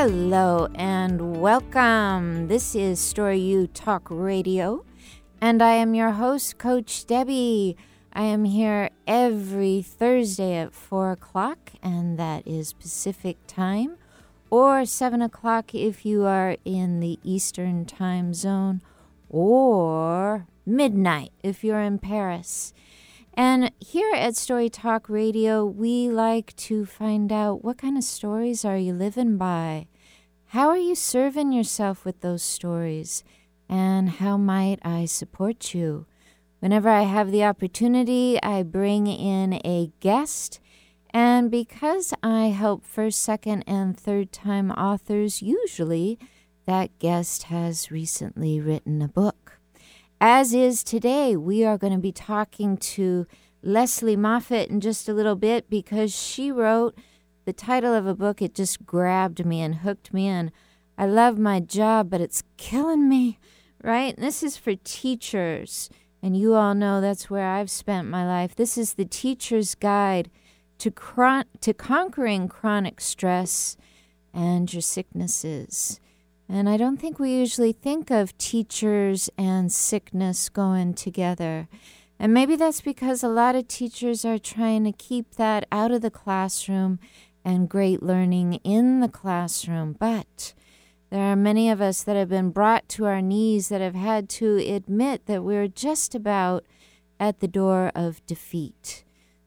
Hello and welcome. This is Story U Talk Radio, and I am your host, Coach Debbie. I am here every Thursday at 4 o'clock, and that is Pacific time, or 7 o'clock if you are in the Eastern time zone, or midnight if you're in Paris. And here at Story Talk Radio, we like to find out what kind of stories are you living by? How are you serving yourself with those stories? And how might I support you? Whenever I have the opportunity, I bring in a guest. And because I help first, second, and third time authors, usually that guest has recently written a book. As is today, we are going to be talking to Leslie Moffat in just a little bit because she wrote the title of a book. It just grabbed me and hooked me in. I love my job, but it's killing me, right? And this is for teachers, and you all know that's where I've spent my life. This is the Teacher's Guide to Conquering Chronic Stress and Your Sicknesses. And I don't think we usually think of teachers and sickness going together. And maybe that's because a lot of teachers are trying to keep that out of the classroom and great learning in the classroom. But there are many of us that have been brought to our knees that have had to admit that we're just about at the door of defeat.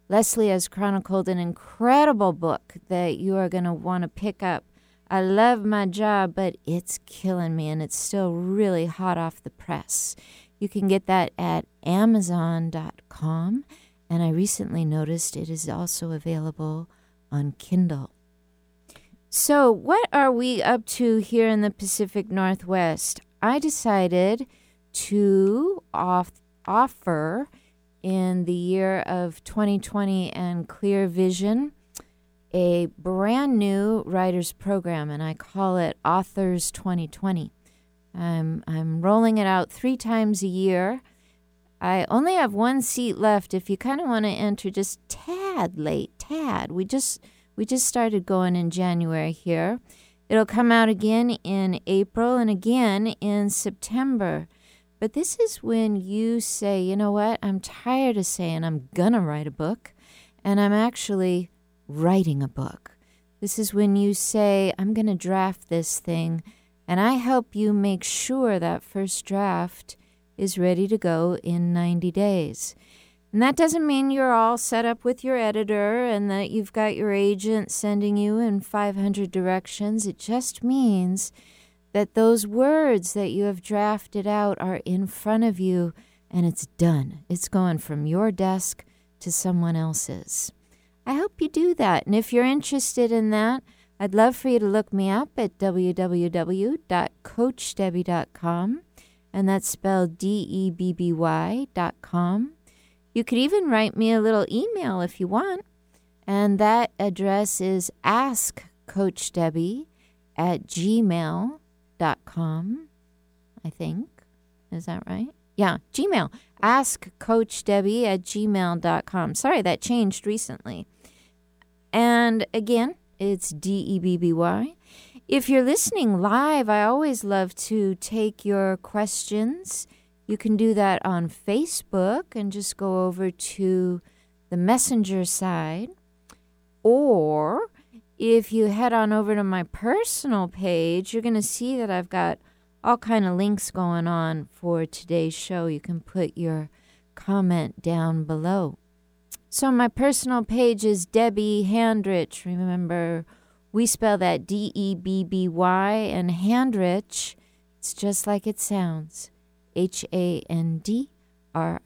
Leslie has chronicled an incredible book that you are going to want to pick up. I love my job, but it's killing me, and it's still really hot off the press. You can get that at Amazon.com, and I recently noticed it is also available on Kindle. So what are we up to here in the Pacific Northwest? I decided to offer in the year of 2020 and Clear Vision a brand new writer's program, and I call it Authors 2020. I'm rolling it out 3 times a year. I only have 1 seat left. If you kind of want to enter, just tad late. We just started going in January here. It'll come out again in April and again in September. But this is when you say, you know what? I'm tired of saying I'm gonna write a book, and I'm actually writing a book. This is when you say, I'm going to draft this thing, and I help you make sure that first draft is ready to go in 90 days. And that doesn't mean you're all set up with your editor and that you've got your agent sending you in 500 directions. It just means that those words that you have drafted out are in front of you, and it's done. It's going from your desk to someone else's. I hope you do that. And if you're interested in that, I'd love for you to look me up at www.coachdebby.com, and that's spelled DEBBY.com. You could even write me a little email if you want, and that address is askcoachdebbie@gmail.com, I think. Is that right? Yeah, Gmail. askcoachdebbie@gmail.com. Sorry, that changed recently. And again, it's DEBBY. If you're listening live, I always love to take your questions. You can do that on Facebook and just go over to the Messenger side. Or if you head on over to my personal page, you're going to see that I've got all kind of links going on for today's show. You can put your comment down below. So my personal page is Debbie Handrich. Remember, we spell that D-E-B-B-Y, and Handrich, it's just like it sounds, Handrich. Or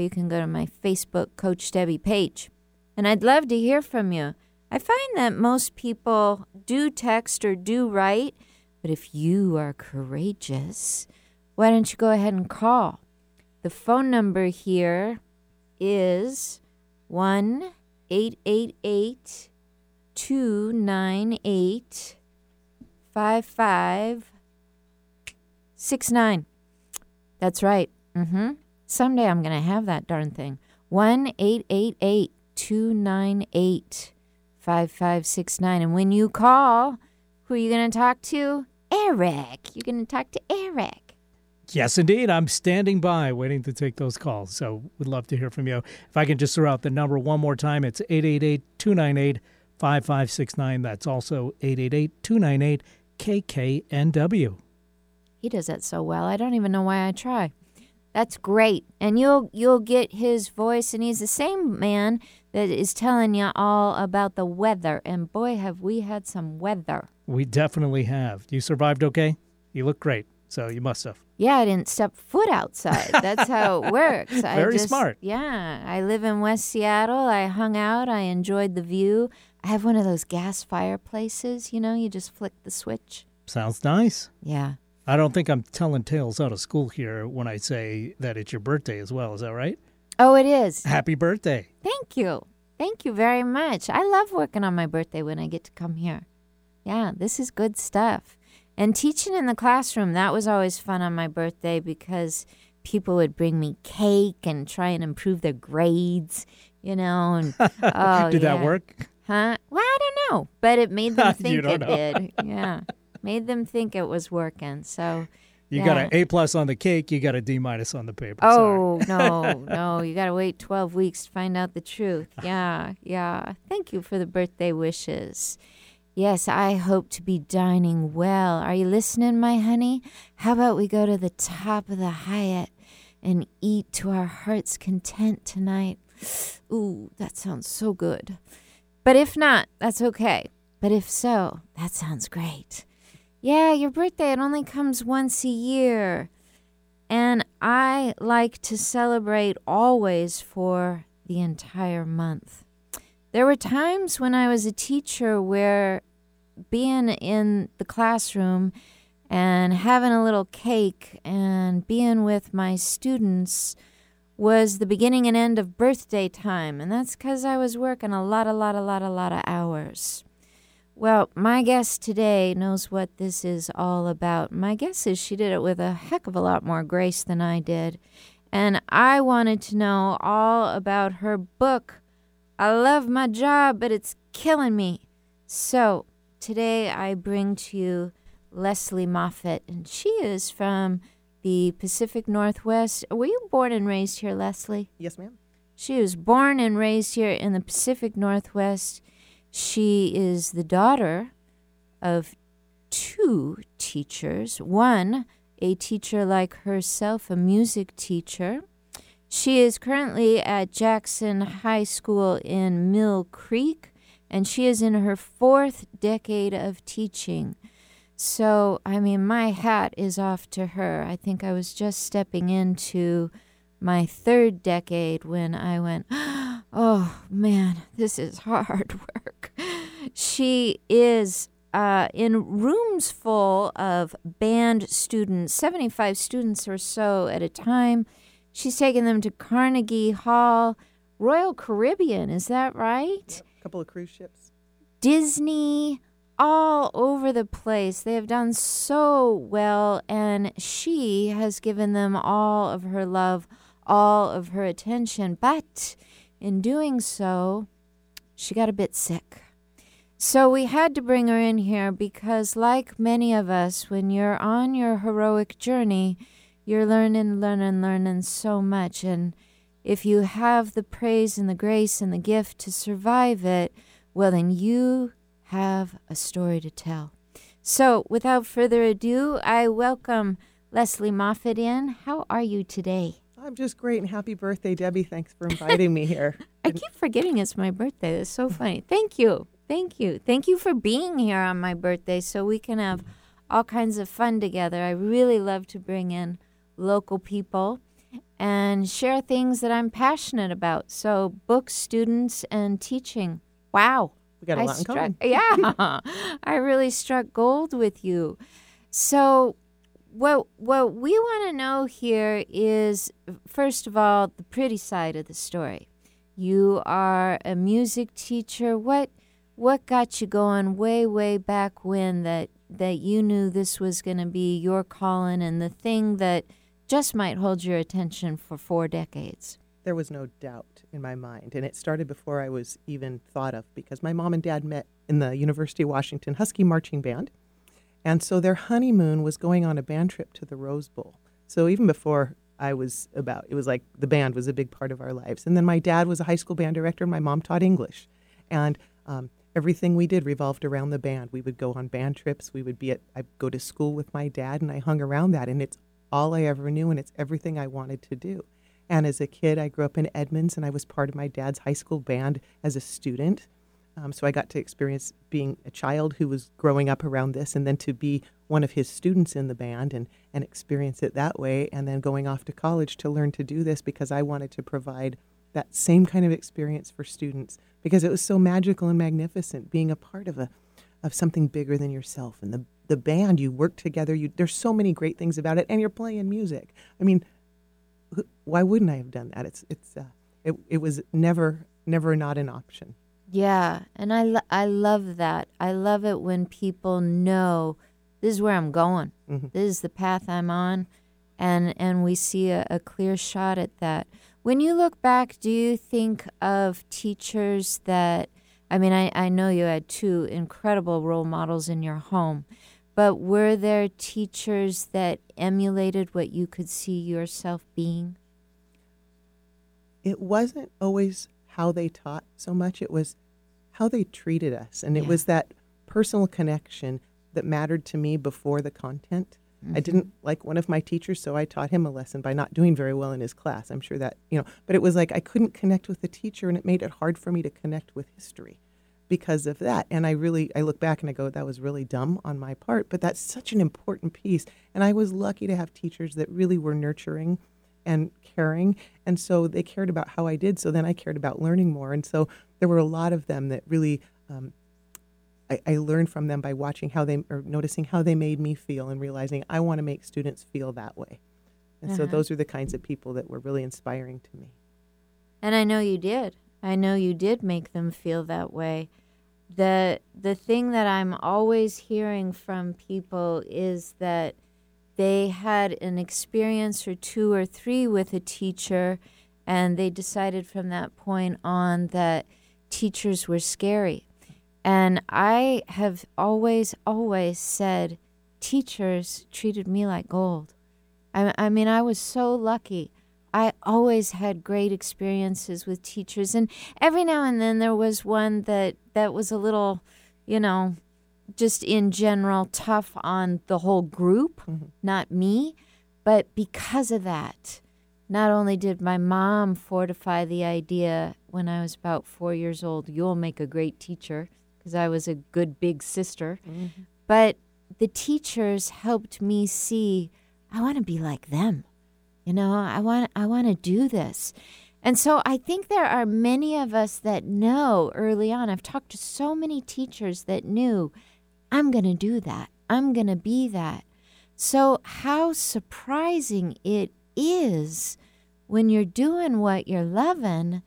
you can go to my Facebook Coach Debbie page. And I'd love to hear from you. I find that most people do text or do write. But if you are courageous, why don't you go ahead and call? The phone number here is 1-888-298-5569. That's right. Someday I'm going to have that darn thing. 1-888-298-5569. 5569. And when you call, who are you going to talk to? Eric. You're going to talk to Eric. Yes, indeed. I'm standing by waiting to take those calls, so we'd love to hear from you. If I can just throw out the number one more time, it's 888-298-5569. That's also 888-298-KKNW. He does that so well. I don't even know why I try. That's great. And you'll get his voice, and he's the same man that is telling you all about the weather. And boy, have we had some weather. We definitely have. You survived okay? You look great. So you must have. Yeah, I didn't step foot outside. That's how it works. Very smart. Yeah. I live in West Seattle. I hung out. I enjoyed the view. I have one of those gas fireplaces, you know, you just flick the switch. Sounds nice. Yeah. I don't think I'm telling tales out of school here when I say that it's your birthday as well. Is that right? Oh, it is. Happy birthday. Thank you. Thank you very much. I love working on my birthday when I get to come here. Yeah, this is good stuff. And teaching in the classroom, that was always fun on my birthday because people would bring me cake and try and improve their grades, you know. And, oh, Did that work? Huh? Well, I don't know, but it made them think it did. Yeah, made them think it was working. So you got an A+ on the cake, you got a D- on the paper. Oh no, you got to wait 12 weeks to find out the truth. Yeah. Thank you for the birthday wishes. Yes, I hope to be dining well. Are you listening, my honey? How about we go to the top of the Hyatt and eat to our heart's content tonight? Ooh, that sounds so good. But if not, that's okay. But if so, that sounds great. Yeah, your birthday, it only comes once a year. And I like to celebrate always for the entire month. There were times when I was a teacher where being in the classroom and having a little cake and being with my students was the beginning and end of birthday time, and that's because I was working a lot of hours. Well, my guest today knows what this is all about. My guess is she did it with a heck of a lot more grace than I did, and I wanted to know all about her book, I Love My Job, But It's Killing Me. So today I bring to you Leslie Moffat, and she is from the Pacific Northwest. Were you born and raised here, Leslie? Yes, ma'am. She was born and raised here in the Pacific Northwest. She is the daughter of two teachers, one a teacher like herself, a music teacher. She is currently at Jackson High School in Mill Creek, and she is in her fourth decade of teaching. So, I mean, my hat is off to her. I think I was just stepping into my third decade when I went, oh, man, this is hard work. She is in rooms full of band students, 75 students or so at a time. She's taken them to Carnegie Hall, Royal Caribbean, is that right? Yep, a couple of cruise ships. Disney, all over the place. They have done so well, and she has given them all of her love, all of her attention. But in doing so, she got a bit sick. So we had to bring her in here because, like many of us, when you're on your heroic journey, you're learning so much, and if you have the praise and the grace and the gift to survive it, well, then you have a story to tell. So, without further ado, I welcome Leslie Moffat in. How are you today? I'm just great, and happy birthday, Debbie. Thanks for inviting me here. I keep forgetting it's my birthday. That's so funny. Thank you. Thank you. Thank you for being here on my birthday so we can have all kinds of fun together. I really love to bring in local people and share things that I'm passionate about. So books, students, and teaching. Wow. We got a lot in common. Yeah. I really struck gold with you. So what we want to know here is, first of all, the pretty side of the story. You are a music teacher. What got you going way, way back when that you knew this was going to be your calling and the thing that just might hold your attention for 4 decades? there was no doubt in my mind. And it started before I was even thought of, because my mom and dad met in the University of Washington Husky Marching Band. And so their honeymoon was going on a band trip to the Rose Bowl. So even before I was about, it was like the band was a big part of our lives. And then my dad was a high school band director, and my mom taught English. And everything we did revolved around the band. We would go on band trips. We would be at, I'd go to school with my dad, and I hung around that. And it's all I ever knew, and it's everything I wanted to do. And as a kid, I grew up in Edmonds, and I was part of my dad's high school band as a student. So I got to experience being a child who was growing up around this, and then to be one of his students in the band and experience it that way, and then going off to college to learn to do this, because I wanted to provide that same kind of experience for students, because it was so magical and magnificent being a part of something bigger than yourself. And the band, you work together. There's so many great things about it, and you're playing music. I mean, why wouldn't I have done that? It was never not an option. Yeah, and I love that. I love it when people know this is where I'm going. Mm-hmm. This is the path I'm on, and we see a clear shot at that. When you look back, do you think of teachers that, I mean, I know you had two incredible role models in your home, but were there teachers that emulated what you could see yourself being? It wasn't always how they taught so much. It was how they treated us. And it was that personal connection that mattered to me before the content. Mm-hmm. I didn't like one of my teachers, so I taught him a lesson by not doing very well in his class. I'm sure that, but it was like I couldn't connect with the teacher, and it made it hard for me to connect with history because of that. And I look back and I go, that was really dumb on my part, but that's such an important piece. And I was lucky to have teachers that really were nurturing and caring, and so they cared about how I did, so then I cared about learning more. And so there were a lot of them that really, I learned from them by watching how they, or noticing how they made me feel, and realizing I want to make students feel that way. And so those are the kinds of people that were really inspiring to me. And I know you did. I know you did make them feel that way. The thing that I'm always hearing from people is that they had an experience or two or three with a teacher, and they decided from that point on that teachers were scary. And I have always said teachers treated me like gold. I mean, I was so lucky. I always had great experiences with teachers. And every now and then there was one that was a little, just in general, tough on the whole group, mm-hmm. not me. But because of that, not only did my mom fortify the idea when I was about 4 years old, you'll make a great teacher, because I was a good big sister, mm-hmm. but the teachers helped me see, I want to be like them. I want to do this. And so I think there are many of us that know early on. I've talked to so many teachers that knew, I'm going to do that. I'm going to be that. So how surprising it is when you're doing what you're loving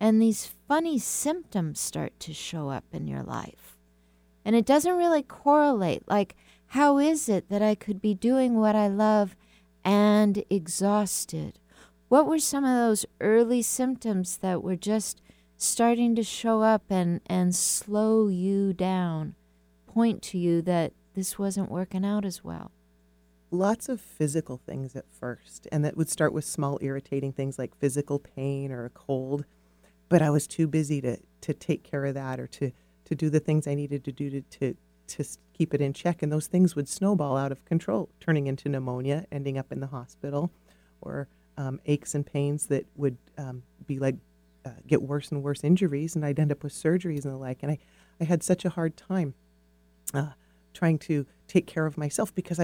and these funny symptoms start to show up in your life. And it doesn't really correlate. Like, how is it that I could be doing what I love and exhausted? What were some of those early symptoms that were just starting to show up and slow you down, point to you that this wasn't working out as well? Lots of physical things at first, and that would start with small irritating things like physical pain or a cold. But I was too busy to take care of that, or to do the things I needed to do to keep it in check. And those things would snowball out of control, turning into pneumonia, ending up in the hospital, or aches and pains that would be like get worse and worse injuries, and I'd end up with surgeries and the like. And I had such a hard time trying to take care of myself, because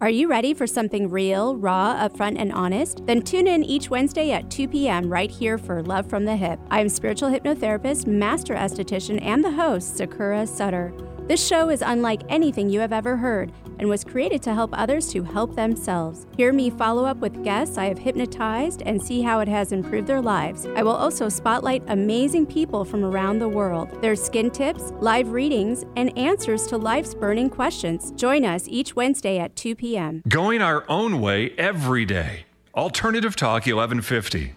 Are you ready for something real, raw, upfront, and honest? Then tune in each Wednesday at 2 p.m. right here for Love from the Hip. I am spiritual hypnotherapist, master esthetician, and the host, Sakura Sutter. This show is unlike anything you have ever heard and was created to help others to help themselves. Hear me follow up with guests I have hypnotized and see how it has improved their lives. I will also spotlight amazing people from around the world, their skin tips, live readings, and answers to life's burning questions. Join us each Wednesday at 2 p.m. Going our own way every day. Alternative Talk 1150.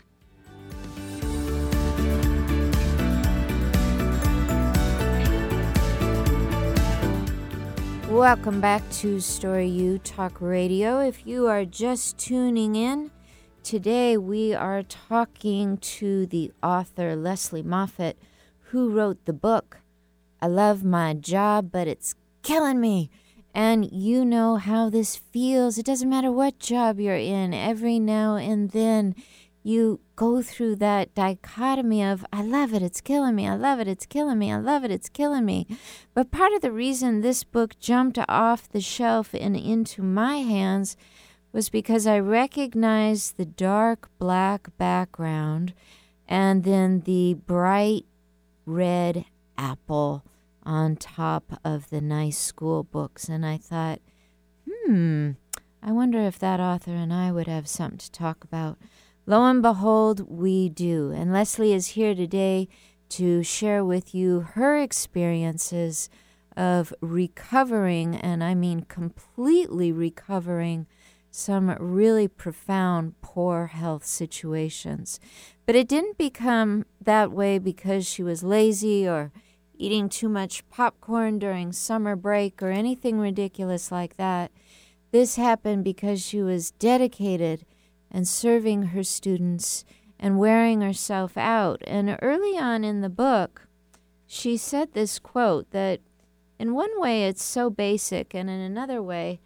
Welcome back to Story U Talk Radio. If you are just tuning in, today we are talking to the author Leslie Moffat, who wrote the book, I Love My Job, But It's Killing Me. And you know how this feels. It doesn't matter what job you're in. Every now and then you go through that dichotomy of, I love it, it's killing me, I love it, it's killing me, I love it, it's killing me. But part of the reason this book jumped off the shelf and into my hands was because I recognized the dark black background and then the bright red apple on top of the nice school books. And I thought, I wonder if that author and I would have something to talk about. Lo and behold, we do. And Leslie is here today to share with you her experiences of recovering, and I mean completely recovering, some really profound poor health situations. But it didn't become that way because she was lazy or eating too much popcorn during summer break or anything ridiculous like that. This happened because she was dedicated and serving her students and wearing herself out. And early on in the book, she said this quote that in one way it's so basic, and in another way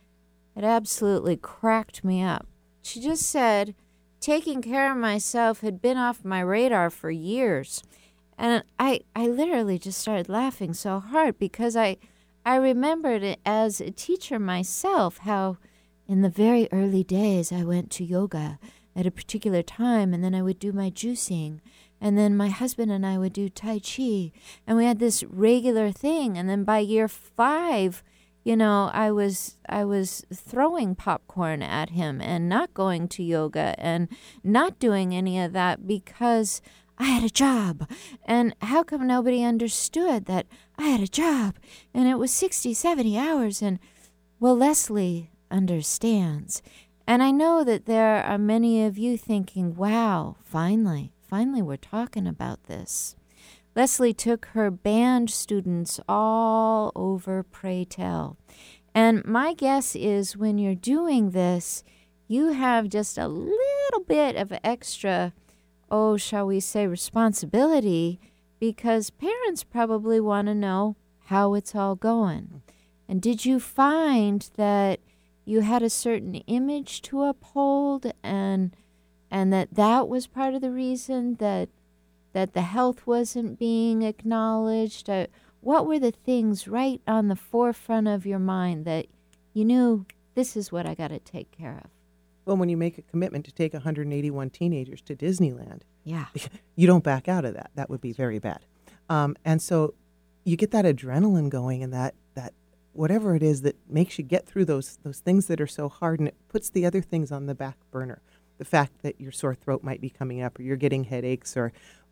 it absolutely cracked me up. She just said, taking care of myself had been off my radar for years. And I literally just started laughing so hard because I remembered it as a teacher myself, how in the very early days I went to yoga at a particular time, and then I would do my juicing, and then my husband and I would do Tai Chi, and we had this regular thing. And then by year 5, you know, I was throwing popcorn at him and not going to yoga and not doing any of that because I had a job. And how come nobody understood that I had a job and it was 60, 70 hours? And, well, Leslie understands. And I know that there are many of you thinking, wow, finally we're talking about this. Leslie took her band students all over Pray Tell. And my guess is when you're doing this, you have just a little bit of extra, oh, shall we say, responsibility, because parents probably want to know how it's all going. And did you find that you had a certain image to uphold, and that was part of the reason that the health wasn't being acknowledged? What were the things right on the forefront of your mind that you knew, this is what I got to take care of? Well, when you make a commitment to take 181 teenagers to Disneyland, yeah, you don't back out of that. That would be very bad. And so you get that adrenaline going, and that whatever it is that makes you get through those things that are so hard, and it puts the other things on the back burner. The fact that your sore throat might be coming up, or you're getting headaches,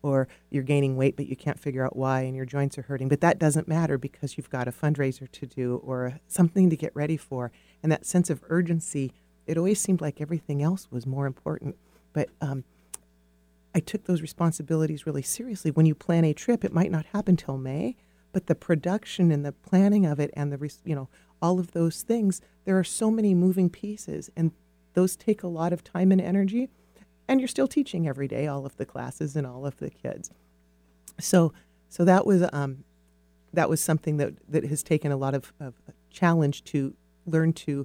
or you're gaining weight, but you can't figure out why, and your joints are hurting. But that doesn't matter because you've got a fundraiser to do or something to get ready for. And that sense of urgency, it always seemed like everything else was more important. But I took those responsibilities really seriously. When you plan a trip, it might not happen till May, but the production and the planning of it and the, you know, all of those things, there are so many moving pieces, and those take a lot of time and energy. And you're still teaching every day, all of the classes and all of the kids. So that was something that has taken a lot of challenge to learn to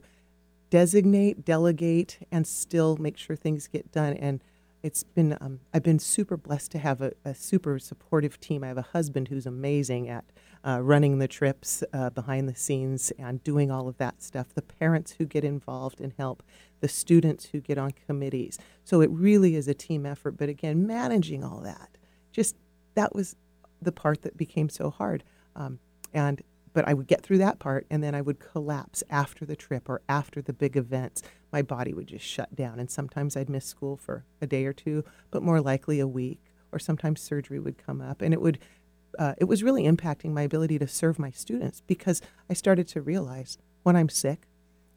designate, delegate, and still make sure things get done. And it's been I've been super blessed to have a super supportive team. I have a husband who's amazing at running the trips behind the scenes and doing all of that stuff, the parents who get involved and help, the students who get on committees. So it really is a team effort. But again, managing all that, just that was the part that became so hard. But I would get through that part, and then I would collapse after the trip or after the big events. My body would just shut down, and sometimes I'd miss school for a day or two, but more likely a week, or sometimes surgery would come up, and it was really impacting my ability to serve my students, because I started to realize when I'm sick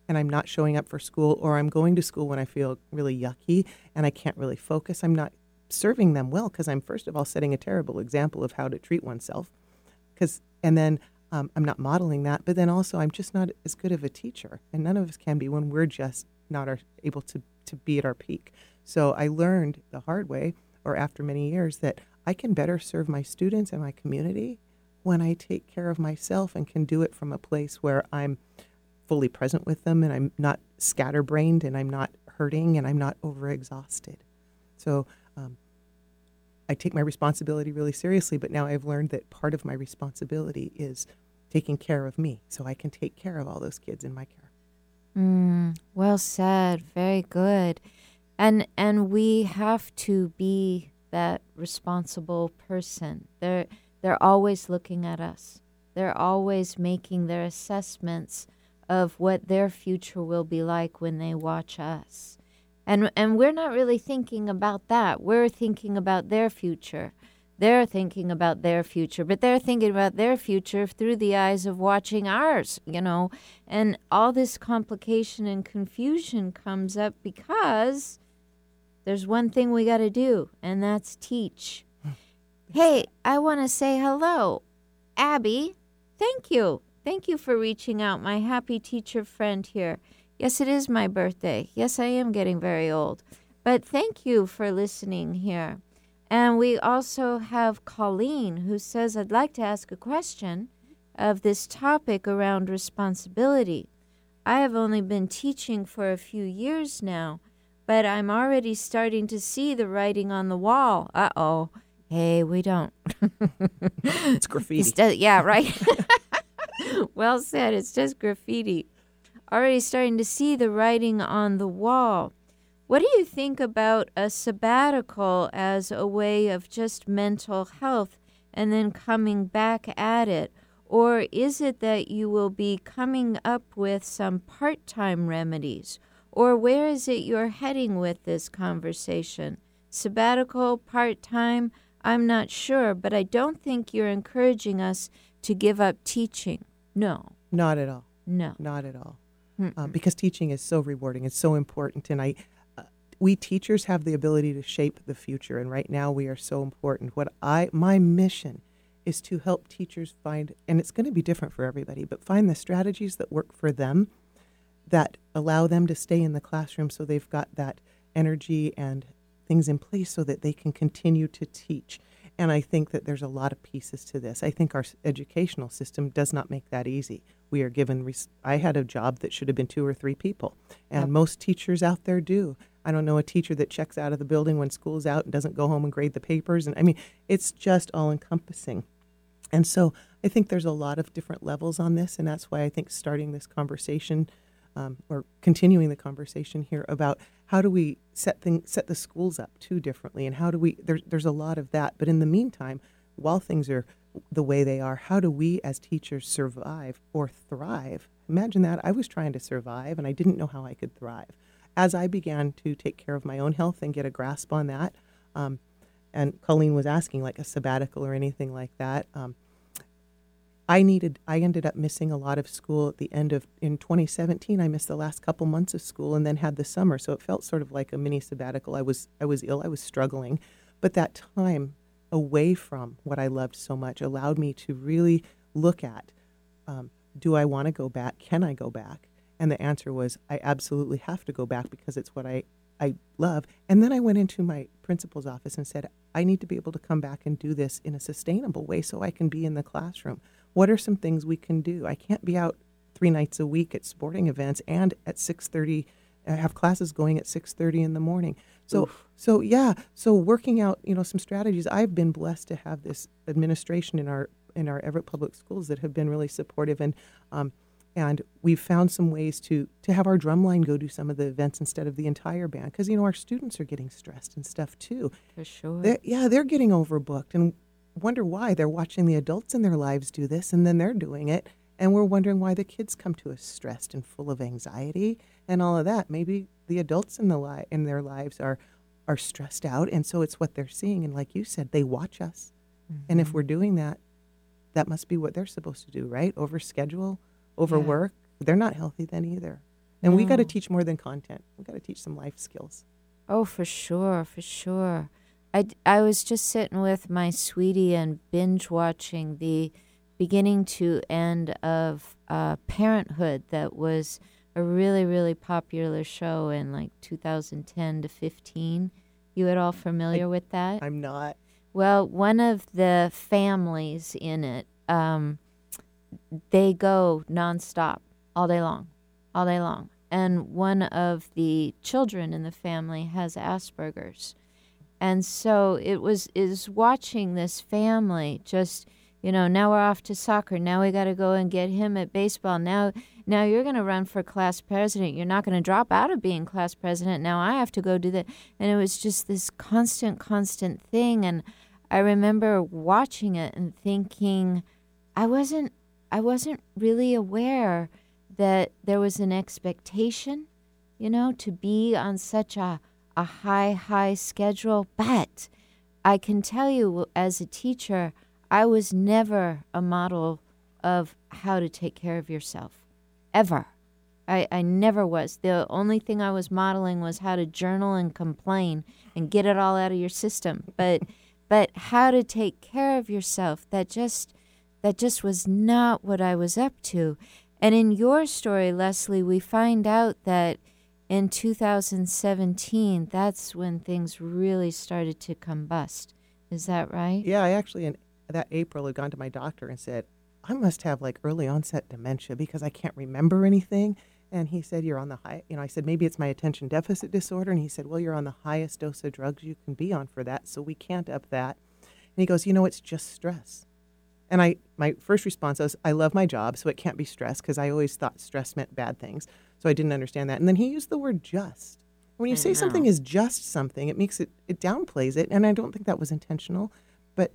and I'm not showing up for school, or I'm going to school when I feel really yucky and I can't really focus, I'm not serving them well, because I'm, first of all, setting a terrible example of how to treat oneself, and then I'm not modeling that, but then also I'm just not as good of a teacher, and none of us can be when we're just not able to be at our peak. So I learned the hard way, or after many years, that I can better serve my students and my community when I take care of myself and can do it from a place where I'm fully present with them, and I'm not scatterbrained, and I'm not hurting, and I'm not overexhausted. So I take my responsibility really seriously, but now I've learned that part of my responsibility is taking care of me, so I can take care of all those kids in my care. Well said. Very good. And we have to be that responsible person. They're always looking at us. They're always making their assessments of what their future will be like when they watch us. And we're not really thinking about that. We're thinking about their future. They're thinking about their future, but they're thinking about their future through the eyes of watching ours, you know. And all this complication and confusion comes up because there's one thing we got to do, and that's teach. Hey, I want to say hello. Abby, thank you. Thank you for reaching out, my happy teacher friend here. Yes, it is my birthday. Yes, I am getting very old. But thank you for listening here. And we also have Colleen, who says, I'd like to ask a question of this topic around responsibility. I have only been teaching for a few years now, but I'm already starting to see the writing on the wall. Uh-oh. Hey, we don't. It's graffiti. Yeah, right. Well said. It's just graffiti. Already starting to see the writing on the wall. What do you think about a sabbatical as a way of just mental health and then coming back at it? Or is it that you will be coming up with some part-time remedies? Or where is it you're heading with this conversation? Sabbatical, part-time, I'm not sure, but I don't think you're encouraging us to give up teaching. No. Not at all. No. Not at all. Because teaching is so rewarding. It's so important. And we teachers have the ability to shape the future. And right now we are so important. My mission is to help teachers find, and it's going to be different for everybody, but find the strategies that work for them that allow them to stay in the classroom so they've got that energy and things in place so that they can continue to teach. And I think that there's a lot of pieces to this. I think our educational system does not make that easy. We are given, I had a job that should have been 2 or 3 people, and most teachers out there do. I don't know a teacher that checks out of the building when school's out and doesn't go home and grade the papers. And I mean, it's just all-encompassing. And so I think there's a lot of different levels on this, and that's why I think starting this conversation or continuing the conversation here about how do we set the schools up too differently, and how do we, there's a lot of that. But in the meantime, while things are the way they are, how do we as teachers survive or thrive? Imagine that. I was trying to survive, and I didn't know how I could thrive. As I began to take care of my own health and get a grasp on that, and Colleen was asking like a sabbatical or anything like that, I ended up missing a lot of school at the end of, in 2017, I missed the last couple months of school and then had the summer. So it felt sort of like a mini sabbatical. I was ill, I was struggling. But that time away from what I loved so much allowed me to really look at, do I want to go back? Can I go back? And the answer was, I absolutely have to go back because it's what I love. And then I went into my principal's office and said, I need to be able to come back and do this in a sustainable way so I can be in the classroom. What are some things we can do? I can't be out 3 nights a week at sporting events and at 6:30, I have classes going at 6:30 in the morning. So, so working out, some strategies. I've been blessed to have this administration in our Everett Public Schools that have been really supportive, and we've found some ways to have our drumline go do some of the events instead of the entire band because our students are getting stressed and stuff too. For sure. They're getting overbooked and wonder why. They're watching the adults in their lives do this, and then they're doing it, and we're wondering why the kids come to us stressed and full of anxiety and all of that. Maybe the adults in their lives are stressed out, and so it's what they're seeing, and like you said, they watch us. Mm-hmm. And if we're doing that, that must be what they're supposed to do, right? Overschedule, overwork. Yeah. They're not healthy then either. And we got to teach more than content. We got to teach some life skills. Oh, for sure, for sure. I was just sitting with my sweetie and binge-watching the beginning to end of Parenthood that was a really, really popular show in like 2010 to 15. You at all familiar with that? I'm not. Well, one of the families in it, they go nonstop all day long. And one of the children in the family has Asperger's. And so it was watching this family just, now we're off to soccer. Now we got to go and get him at baseball. Now you're going to run for class president. You're not going to drop out of being class president. Now I have to go do that. And it was just this constant thing. And I remember watching it and thinking, I wasn't really aware that there was an expectation, to be on such a high schedule, but I can tell you as a teacher, I was never a model of how to take care of yourself, ever. I never was. The only thing I was modeling was how to journal and complain and get it all out of your system, but how to take care of yourself, that just was not what I was up to. And in your story, Leslie, we find out that In 2017, that's when things really started to combust. Is that right? Yeah, I actually, in that April, had gone to my doctor and said, I must have like early onset dementia because I can't remember anything. And he said, you're on the high, I said, maybe it's my attention deficit disorder. And he said, well, you're on the highest dose of drugs you can be on for that, so we can't up that. And he goes, it's just stress. And my first response was, I love my job, so it can't be stress, because I always thought stress meant bad things. So I didn't understand that. And then he used the word just. When you say something is just something, it makes it downplays it. And I don't think that was intentional, but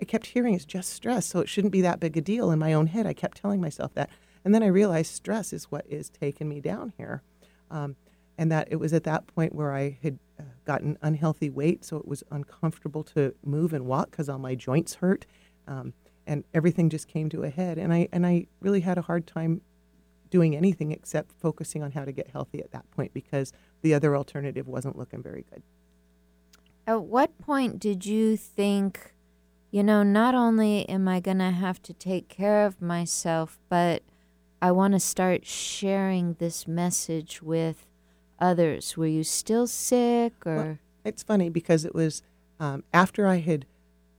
I kept hearing it's just stress, so it shouldn't be that big a deal in my own head. I kept telling myself that. And then I realized stress is what is taking me down here. And that it was at that point where I had gotten unhealthy weight, so it was uncomfortable to move and walk because all my joints hurt. And everything just came to a head. And I really had a hard time doing anything except focusing on how to get healthy at that point, because the other alternative wasn't looking very good. At what point did you think, not only am I going to have to take care of myself, but I want to start sharing this message with others? Were you still sick? Or well, it's funny because it was after I had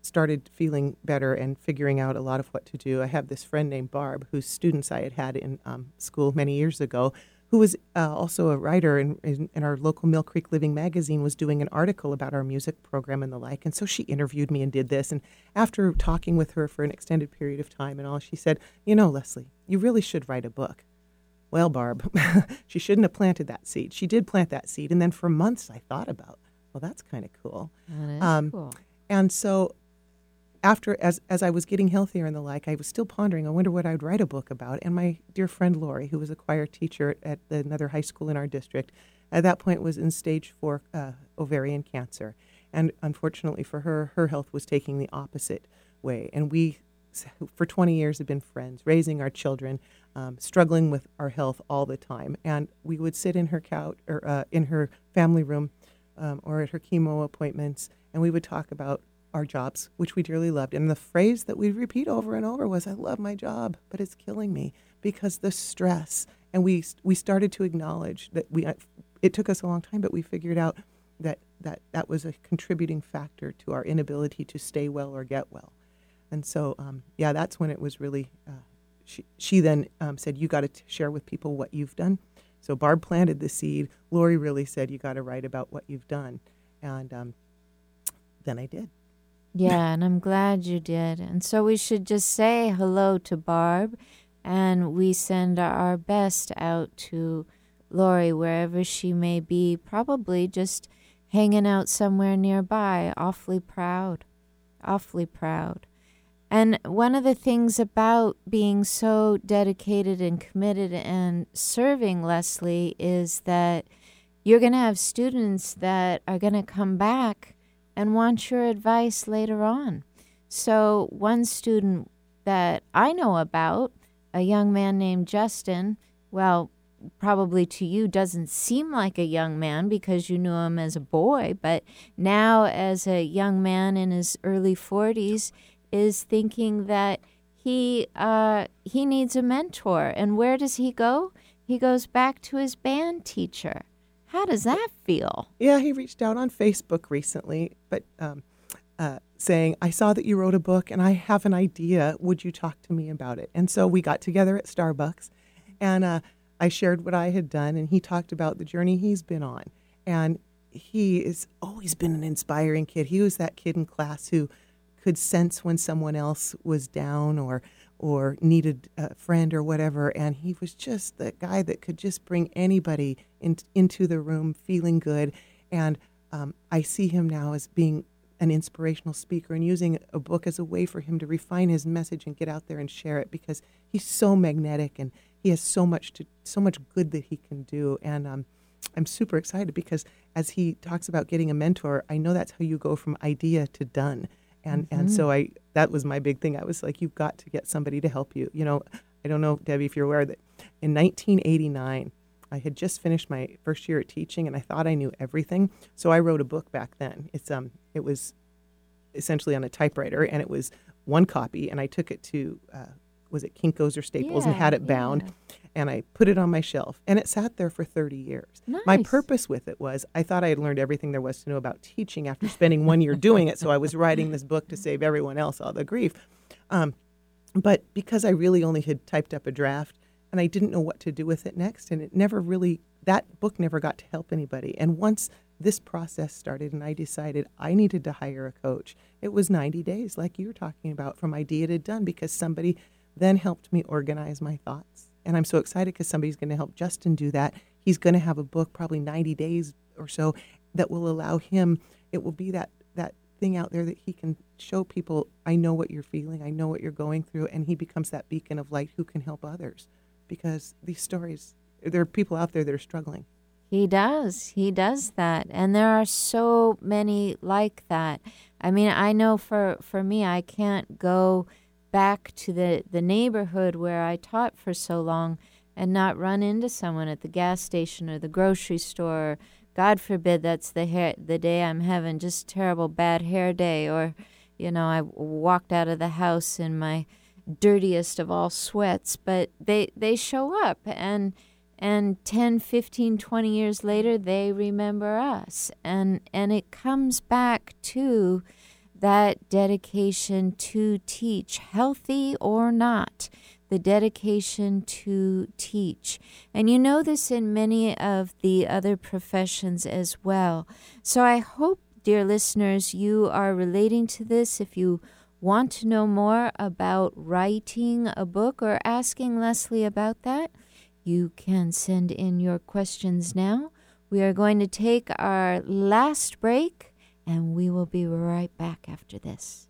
started feeling better and figuring out a lot of what to do. I have this friend named Barb, whose students I had had in school many years ago, who was also a writer in our local Mill Creek Living magazine, was doing an article about our music program and the like. And so she interviewed me and did this. And after talking with her for an extended period of time and all, she said, Leslie, you really should write a book. Well, Barb, she shouldn't have planted that seed. She did plant that seed. And then for months I thought about, well, that's kind of cool. That is cool. And so after, as I was getting healthier and the like, I was still pondering, I wonder what I'd write a book about. And my dear friend Lori, who was a choir teacher at another high school in our district, at that point was in stage 4 ovarian cancer. And unfortunately for her, her health was taking the opposite way. And we, for 20 years, had been friends, raising our children, struggling with our health all the time. And we would sit in her couch, or in her family room, or at her chemo appointments, and we would talk about our jobs, which we dearly loved. And the phrase that we'd repeat over and over was, I love my job, but it's killing me because the stress. And we started to acknowledge that it took us a long time, but we figured out that was a contributing factor to our inability to stay well or get well. And so, that's when it was really, she then said, you got to share with people what you've done. So Barb planted the seed. Lori really said, you got to write about what you've done. And then I did. Yeah, and I'm glad you did. And so we should just say hello to Barb, and we send our best out to Lori, wherever she may be, probably just hanging out somewhere nearby. Awfully proud. Awfully proud. And one of the things about being so dedicated and committed and serving, Leslie, is that you're going to have students that are going to come back and want your advice later on. So one student that I know about, a young man named Justin, well, probably to you doesn't seem like a young man because you knew him as a boy, but now as a young man in his early 40s is thinking that he needs a mentor. And where does he go? He goes back to his band teacher. How does that feel? Yeah, he reached out on Facebook recently, but saying, I saw that you wrote a book and I have an idea. Would you talk to me about it? And so we got together at Starbucks and I shared what I had done, and he talked about the journey he's been on. And he has always been an inspiring kid. He was that kid in class who could sense when someone else was down or needed a friend or whatever, and he was just the guy that could just bring anybody into the room feeling good. And I see him now as being an inspirational speaker and using a book as a way for him to refine his message and get out there and share it, because he's so magnetic and he has so much good that he can do. And I'm super excited because as he talks about getting a mentor, I know that's how you go from idea to done. And and so that was my big thing. I was like, you've got to get somebody to help you. I don't know, Debbie, if you're aware that in 1989, I had just finished my first year at teaching and I thought I knew everything. So I wrote a book back then. It was essentially on a typewriter, and it was one copy, and I took it to, was it Kinko's or Staples, and had it bound. and I put it on my shelf, and it sat there for 30 years. Nice. My purpose with it was I thought I had learned everything there was to know about teaching after spending 1 year doing it, so I was writing this book to save everyone else all the grief. But because I really only had typed up a draft, and I didn't know what to do with it next, and it never really, that book never got to help anybody. And once this process started and I decided I needed to hire a coach, it was 90 days, like you were talking about, from idea to done, because somebody then helped me organize my thoughts. And I'm so excited because somebody's going to help Justin do that. He's going to have a book probably 90 days or so that will allow him, it will be that thing out there that he can show people, I know what you're feeling, I know what you're going through, and he becomes that beacon of light who can help others. Because these stories, there are people out there that are struggling. He does that. And there are so many like that. I mean, I know for me, I can't go back to the neighborhood where I taught for so long and not run into someone at the gas station or the grocery store. God forbid that's the day I'm having just terrible bad hair day, or, you know, I walked out of the house in my dirtiest of all sweats, but they show up, and 10, 15, 20 years later, they remember us. And it comes back to that dedication to teach, healthy or not, the dedication to teach. And you know this in many of the other professions as well. So I hope, dear listeners, you are relating to this. If you want to know more about writing a book or asking Leslie about that, you can send in your questions now. We are going to take our last break, and we will be right back after this.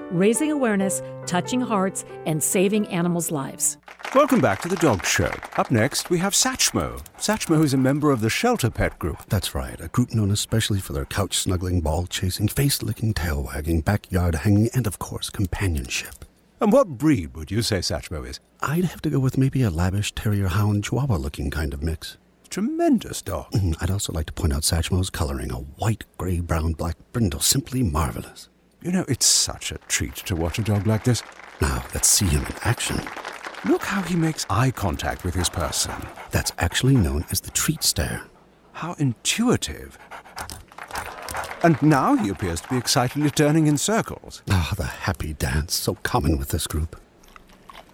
raising awareness, touching hearts, and saving animals' lives. Welcome back to The Dog Show. Up next, we have Satchmo. Satchmo is a member of the Shelter Pet Group. That's right, a group known especially for their couch-snuggling, ball-chasing, face-licking, tail-wagging, backyard-hanging, and, of course, companionship. And what breed would you say Satchmo is? I'd have to go with maybe a lavish terrier hound chihuahua-looking kind of mix. Tremendous dog. I'd also like to point out Satchmo's coloring, a white, grey, brown, black brindle, simply marvelous. You know, it's such a treat to watch a dog like this. Now, let's see him in action. Look how he makes eye contact with his person. That's actually known as the treat stare. How intuitive. And now he appears to be excitedly turning in circles. Ah, the happy dance, so common with this group.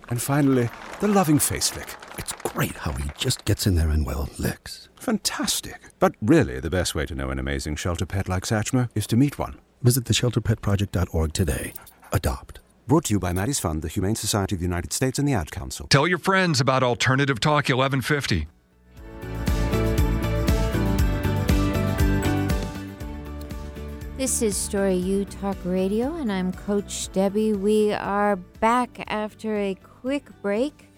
And finally, the loving face lick. It's great how he just gets in there and, well, licks. Fantastic. But really, the best way to know an amazing shelter pet like Satchmo is to meet one. Visit theshelterpetproject.org today. Adopt. Brought to you by Maddie's Fund, the Humane Society of the United States, and the Ad Council. Tell your friends about Alternative Talk 1150. This is Story U Talk Radio, and I'm Coach Debbie. We are back after a quick break,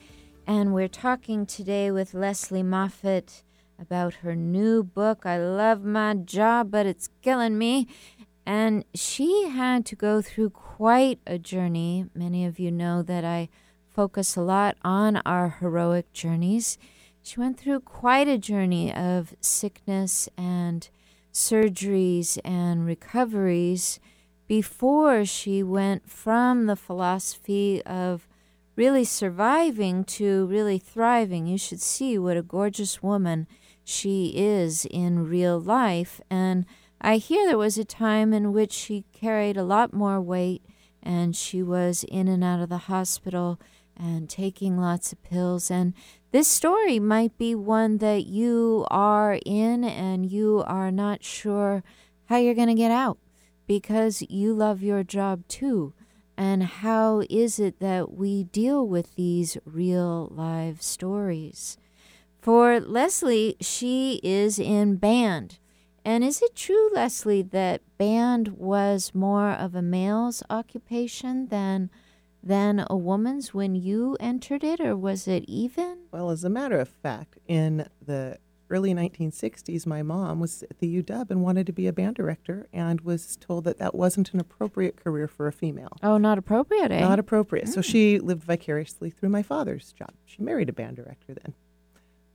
and we're talking today with Leslie Moffat about her new book, I Love My Job, But It's Killing Me. And she had to go through quite a journey. Many of you know that I focus a lot on our heroic journeys. She went through quite a journey of sickness and surgeries and recoveries before she went from the philosophy of really surviving to really thriving. You should see what a gorgeous woman she is in real life. And I hear there was a time in which she carried a lot more weight and she was in and out of the hospital and taking lots of pills. And this story might be one that you are in and you are not sure how you're going to get out because you love your job too. And how is it that we deal with these real life stories? For Leslie, she is in band. And is it true, Leslie, that band was more of a male's occupation than than a woman's when you entered it, or was it even? Well, as a matter of fact, in the early 1960s, my mom was at the UW and wanted to be a band director and was told that that wasn't an appropriate career for a female. Oh, not appropriate, eh? Not appropriate. Mm. So she lived vicariously through my father's job. She married a band director then.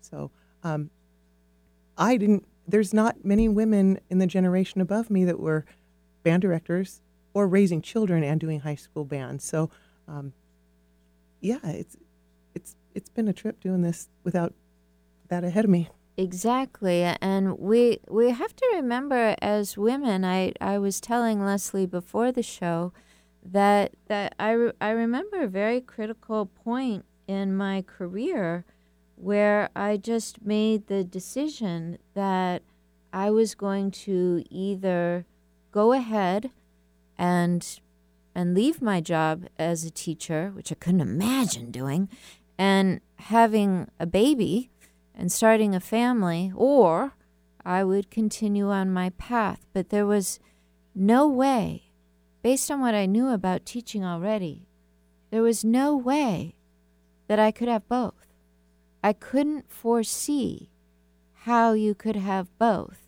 So there's not many women in the generation above me that were band directors or raising children and doing high school bands. So, it's been a trip doing this without that ahead of me. Exactly. And we have to remember as women, I was telling Leslie before the show that I remember a very critical point in my career where I just made the decision that I was going to either go ahead and leave my job as a teacher, which I couldn't imagine doing, and having a baby and starting a family, or I would continue on my path. But there was no way, based on what I knew about teaching already, there was no way that I could have both. I couldn't foresee how you could have both.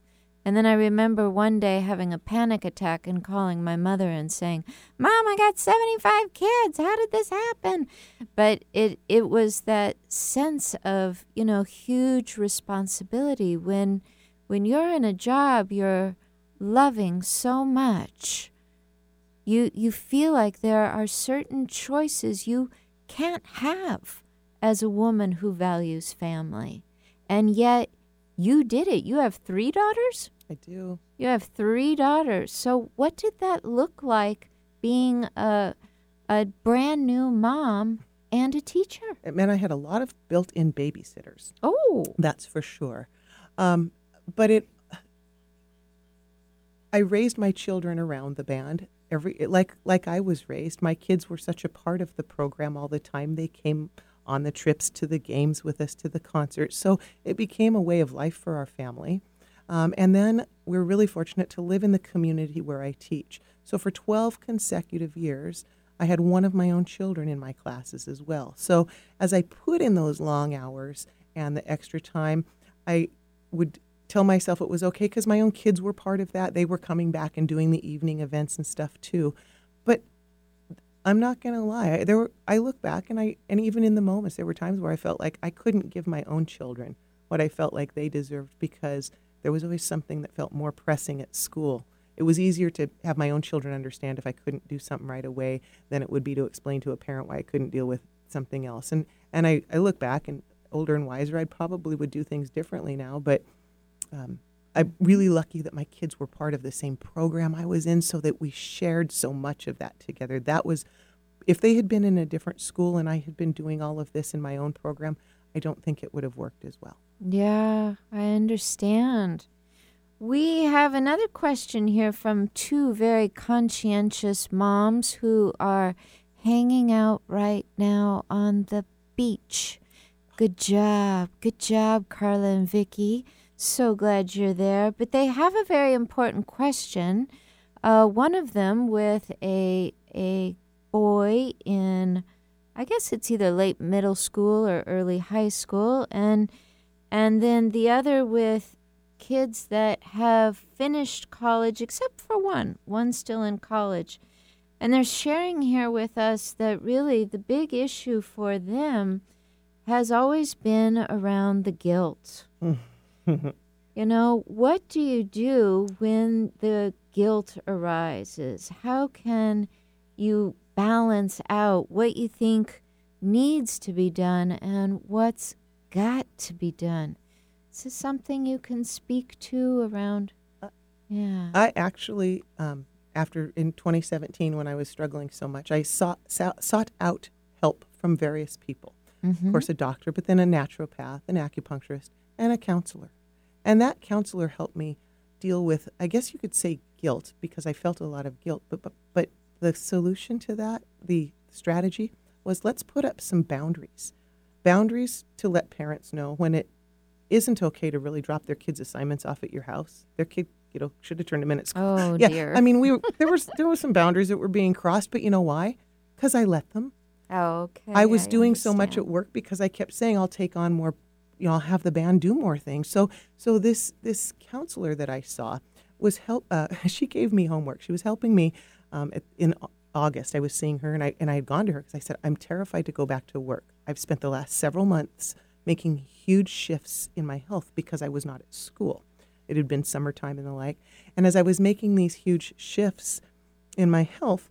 And then I remember one day having a panic attack and calling my mother and saying, "Mom, I got 75 kids. How did this happen?" But it was that sense of, huge responsibility. When you're in a job you're loving so much, you feel like there are certain choices you can't have as a woman who values family. And yet you did it. You have 3 daughters? I do. You have 3 daughters. So what did that look like, being a brand new mom and a teacher? It meant I had a lot of built-in babysitters. Oh. That's for sure. I raised my children around the band. Like I was raised, my kids were such a part of the program all the time. They came on the trips to the games with us, to the concerts. So it became a way of life for our family. And then we're really fortunate to live in the community where I teach. So for 12 consecutive years, I had one of my own children in my classes as well. So as I put in those long hours and the extra time, I would tell myself it was okay because my own kids were part of that. They were coming back and doing the evening events and stuff too. But I'm not going to lie. I look back, and even in the moments, there were times where I felt like I couldn't give my own children what I felt like they deserved because there was always something that felt more pressing at school. It was easier to have my own children understand if I couldn't do something right away than it would be to explain to a parent why I couldn't deal with something else. And I look back, and older and wiser, I probably would do things differently now, but I'm really lucky that my kids were part of the same program I was in, so that we shared so much of that together. That was, if they had been in a different school and I had been doing all of this in my own program, I don't think it would have worked as well. Yeah, I understand. We have another question here from 2 very conscientious moms who are hanging out right now on the beach. Good job. Good job, Carla and Vicky. So glad you're there. But they have a very important question. One of them with a boy in, I guess it's either late middle school or early high school, and then the other with kids that have finished college, except for one. One's still in college. And they're sharing here with us that really the big issue for them has always been around the guilt. What do you do when the guilt arises? How can you balance out what you think needs to be done and what's got to be done? Is this something you can speak to around? Yeah. I actually, after in 2017, when I was struggling so much, I sought out help from various people. Mm-hmm. Of course, a doctor, but then a naturopath, an acupuncturist, and a counselor. And that counselor helped me deal with, I guess you could say, guilt, because I felt a lot of guilt. But the solution to that, the strategy, was let's put up some boundaries. Boundaries to let parents know when it isn't okay to really drop their kids' assignments off at your house. Their kid, should have turned them in at school. Oh, yeah, dear. I mean, there were some boundaries that were being crossed, but you know why? because I let them. Oh, okay. I was doing so much at work because I kept saying I'll take on more, you know, I'll have the band do more things. So this counselor that I saw was she gave me homework. She was helping me in August. I was seeing her, and I had gone to her because I said, I'm terrified to go back to work. I've spent the last several months making huge shifts in my health because I was not at school. It had been summertime and the like. And as I was making these huge shifts in my health,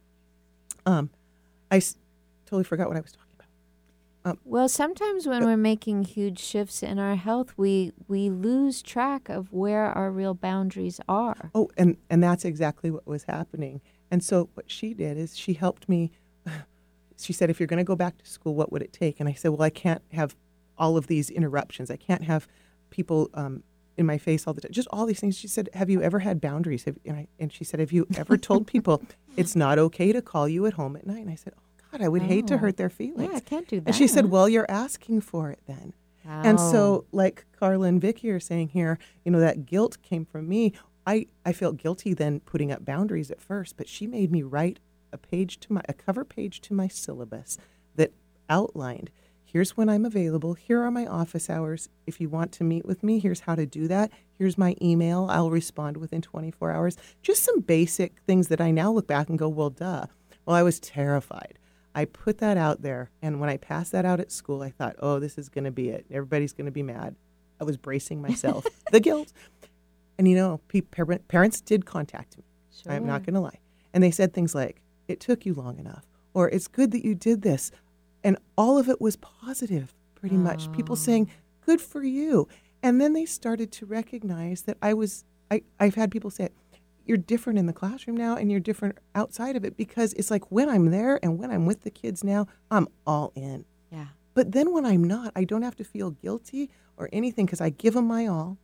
I totally forgot what I was talking about. Well, sometimes when we're making huge shifts in our health, we lose track of where our real boundaries are. Oh, and that's exactly what was happening. And so what she did is she helped me. She said, if you're going to go back to school, what would it take? And I said, well, I can't have all of these interruptions. I can't have people in my face all the time, just all these things. She said, have you ever had boundaries? And she said, have you ever told people it's not okay to call you at home at night? And I said, oh, God, I would hate to hurt their feelings. Yeah, I can't do that. And she said, well, you're asking for it then. Oh. And so like Carla and Vicki are saying here, you know, that guilt came from me. I felt guilty then putting up boundaries at first, but she made me write a cover page to my syllabus that outlined, here's when I'm available. Here are my office hours. If you want to meet with me, here's how to do that. Here's my email. I'll respond within 24 hours. Just some basic things that I now look back and go, well, duh. Well, I was terrified. I put that out there. And when I passed that out at school, I thought, oh, this is going to be it. Everybody's going to be mad. I was bracing myself. The guilt. And, you know, parents did contact me. Sure. I'm not going to lie. And they said things like, it took you long enough. Or it's good that you did this. And all of it was positive, pretty much. People saying, good for you. And then they started to recognize that I've had people say, you're different in the classroom now and you're different outside of it, because it's like when I'm there and when I'm with the kids now, I'm all in. Yeah. But then when I'm not, I don't have to feel guilty or anything because I give them my all.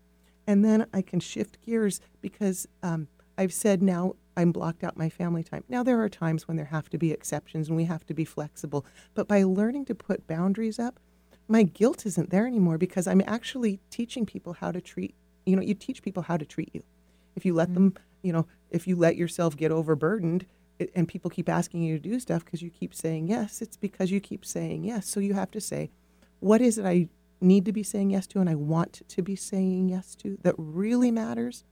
And then I can shift gears because I've said now, I'm blocked out my family time. Now, there are times when there have to be exceptions and we have to be flexible. But by learning to put boundaries up, my guilt isn't there anymore because I'm actually teaching people how to treat, you know, you teach people how to treat you. If you let them, you know, if you let yourself get overburdened and people keep asking you to do stuff because you keep saying yes, it's because you keep saying yes. So you have to say, what is it I need to be saying yes to and I want to be saying yes to that really matters?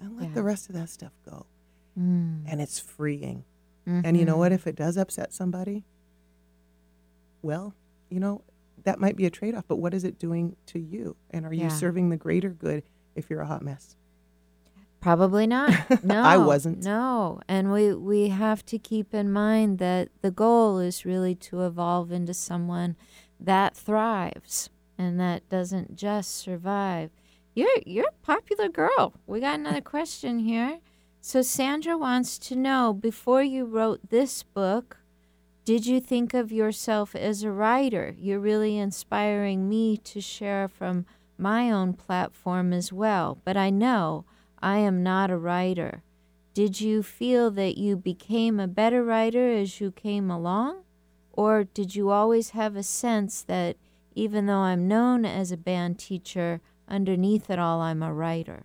And let the rest of that stuff go. And it's freeing. Mm-hmm. And you know what? If it does upset somebody, well, you know, that might be a trade-off, but what is it doing to you? And are you serving the greater good if you're a hot mess? Probably not. No. I wasn't. No. And we have to keep in mind that the goal is really to evolve into someone that thrives and that doesn't just survive. You're a popular girl. We got another question here. So Sandra wants to know, before you wrote this book, did you think of yourself as a writer? You're really inspiring me to share from my own platform as well, but I know I am not a writer. Did you feel that you became a better writer as you came along? Or did you always have a sense that even though I'm known as a band teacher, underneath it all, I'm a writer?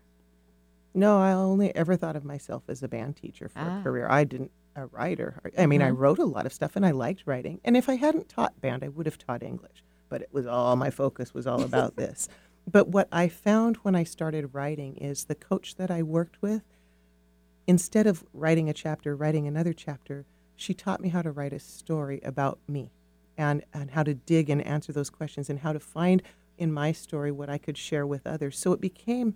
No, I only ever thought of myself as a band teacher for a career. I didn't, a writer. I mean, I wrote a lot of stuff and I liked writing. And if I hadn't taught band, I would have taught English. But it was all, my focus was all about this. But what I found when I started writing is the coach that I worked with, instead of writing a chapter, writing another chapter, she taught me how to write a story about me and how to dig and answer those questions and how to find in my story what I could share with others. So it became...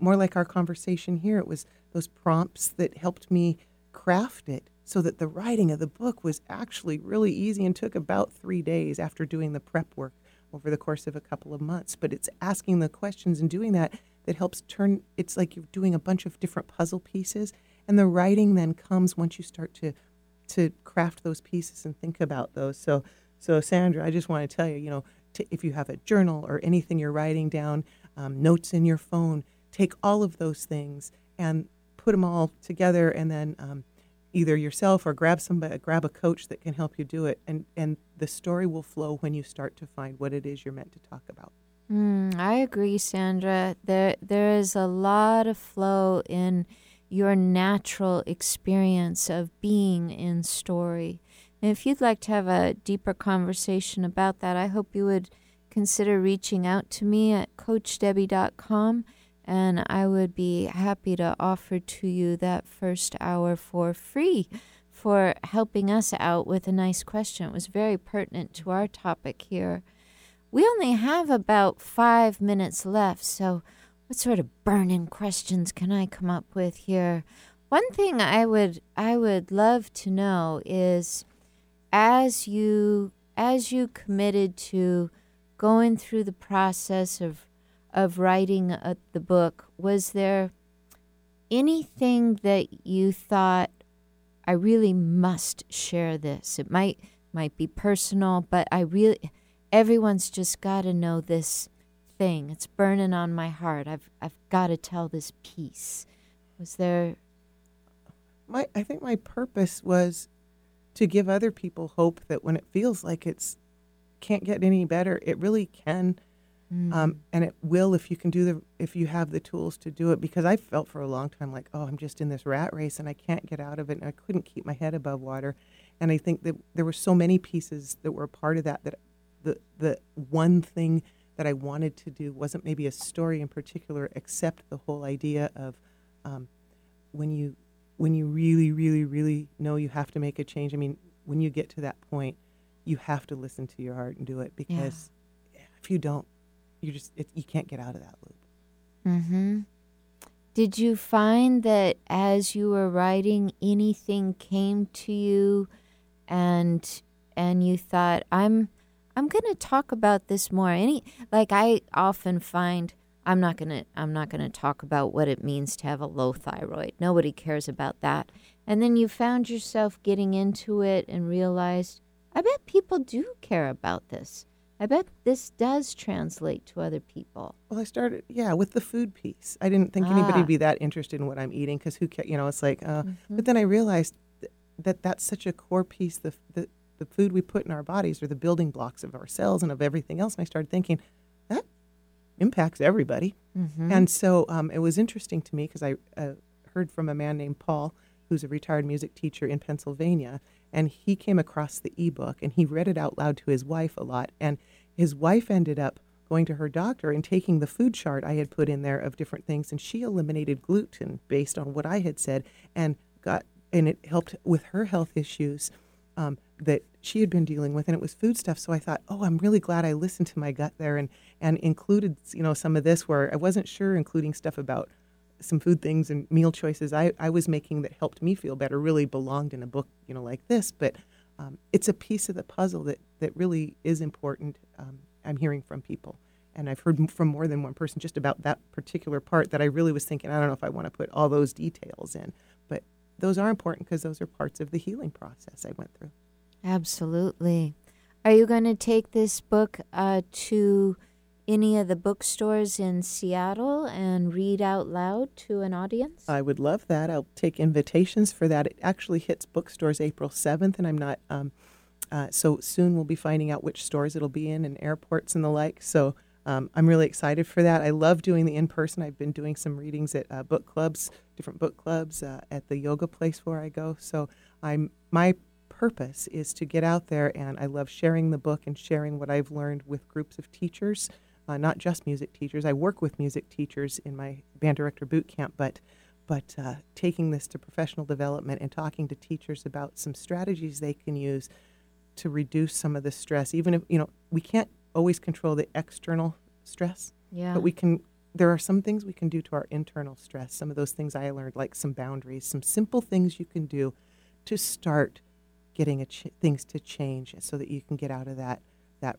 more like our conversation here, it was those prompts that helped me craft it so that the writing of the book was actually really easy and took about 3 days after doing the prep work over the course of a couple of months. But it's asking the questions and doing that helps turn, it's like you're doing a bunch of different puzzle pieces. And the writing then comes once you start to craft those pieces and think about those. So Sandra, I just want to tell you, you know, if you have a journal or anything you're writing down, notes in your phone, take all of those things and put them all together, and then either yourself or grab a coach that can help you do it, and the story will flow when you start to find what it is you're meant to talk about. I agree, Sandra. There is a lot of flow in your natural experience of being in story. And if you'd like to have a deeper conversation about that, I hope you would consider reaching out to me at coachdebbie.com, and I would be happy to offer to you that first hour for free for helping us out with a nice question. It was very pertinent to our topic here. We only have about 5 minutes left, so what sort of burning questions can I come up with here? One thing I would love to know is, as you committed to going through the process of writing the book, was there anything that you thought, I really must share this? It might be personal, but everyone's just got to know this thing. It's burning on my heart. I've got to tell this piece. Was there? I think my purpose was to give other people hope that when it feels like it's can't get any better, it really can, and it will if you can if you have the tools to do it. Because I felt for a long time like, oh, I'm just in this rat race and I can't get out of it, and I couldn't keep my head above water. And I think that there were so many pieces that were a part of that the one thing that I wanted to do wasn't maybe a story in particular, except the whole idea of when you really, really, really know you have to make a change. I mean, when you get to that point, you have to listen to your heart and do it, because if you don't, you can't get out of that loop. Mm-hmm. Did you find that as you were writing, anything came to you, and you thought, I'm going to talk about this more? I often find I'm not going to talk about what it means to have a low thyroid. Nobody cares about that. And then you found yourself getting into it and realized, I bet people do care about this. I bet this does translate to other people. Well, I started, with the food piece. I didn't think anybody would be that interested in what I'm eating, because who cares? You know, it's like, But then I realized that that's such a core piece. The food we put in our bodies are the building blocks of our cells and of everything else. And I started thinking, that impacts everybody. Mm-hmm. And so it was interesting to me, because I heard from a man named Paul, who's a retired music teacher in Pennsylvania, and he came across the ebook and he read it out loud to his wife a lot. And his wife ended up going to her doctor and taking the food chart I had put in there of different things, and she eliminated gluten based on what I had said, and it helped with her health issues that she had been dealing with, and it was food stuff. So I thought, oh, I'm really glad I listened to my gut there and included, you know, some of this where I wasn't sure, including stuff about some food things and meal choices I was making that helped me feel better really belonged in a book, you know, like this. But it's a piece of the puzzle that really is important. I'm hearing from people, and I've heard from more than one person just about that particular part that I really was thinking, I don't know if I want to put all those details in. But those are important, because those are parts of the healing process I went through. Absolutely. Are you going to take this book to any of the bookstores in Seattle and read out loud to an audience? I would love that. I'll take invitations for that. It actually hits bookstores April 7th, and I'm not, so soon we'll be finding out which stores it'll be in and airports and the like. So I'm really excited for that. I love doing the in-person. I've been doing some readings at book clubs, different book clubs, at the yoga place where I go. So my purpose is to get out there, and I love sharing the book and sharing what I've learned with groups of teachers. Not just music teachers. I work with music teachers in my band director boot camp, but taking this to professional development and talking to teachers about some strategies they can use to reduce some of the stress. Even if, you know, we can't always control the external stress, but we can. There are some things we can do to our internal stress. Some of those things I learned, like some boundaries, some simple things you can do to start getting things to change, so that you can get out of that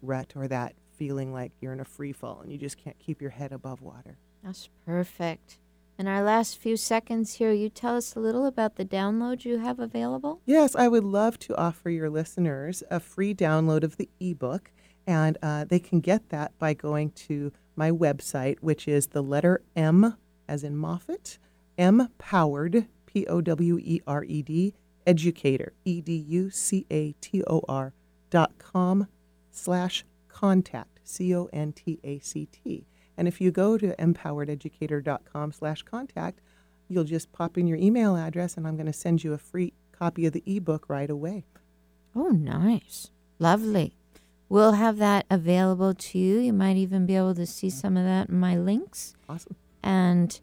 rut or that feeling like you're in a free fall and you just can't keep your head above water. That's perfect. In our last few seconds here, you tell us a little about the download you have available? Yes, I would love to offer your listeners a free download of the ebook, and they can get that by going to my website, which is the letter M, as in Moffat, mPowered, Powered, Educator, EDUCATOR.com/contact, CONTACT. And if you go to mPoweredEducator.com/contact, you'll just pop in your email address, and I'm going to send you a free copy of the ebook right away. Oh, nice. Lovely. We'll have that available to you. You might even be able to see some of that in my links. Awesome. And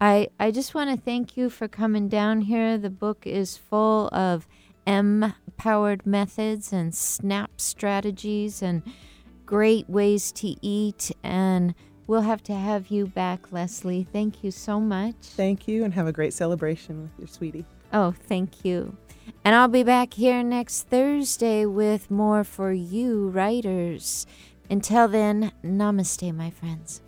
I just want to thank you for coming down here. The book is full of mPowered methods and SNAP strategies and great ways to eat. And we'll have to have you back, Leslie. Thank you so much. Thank you, and have a great celebration with your sweetie. Oh, thank you. And I'll be back here next Thursday with more for you writers. Until then, namaste, my friends.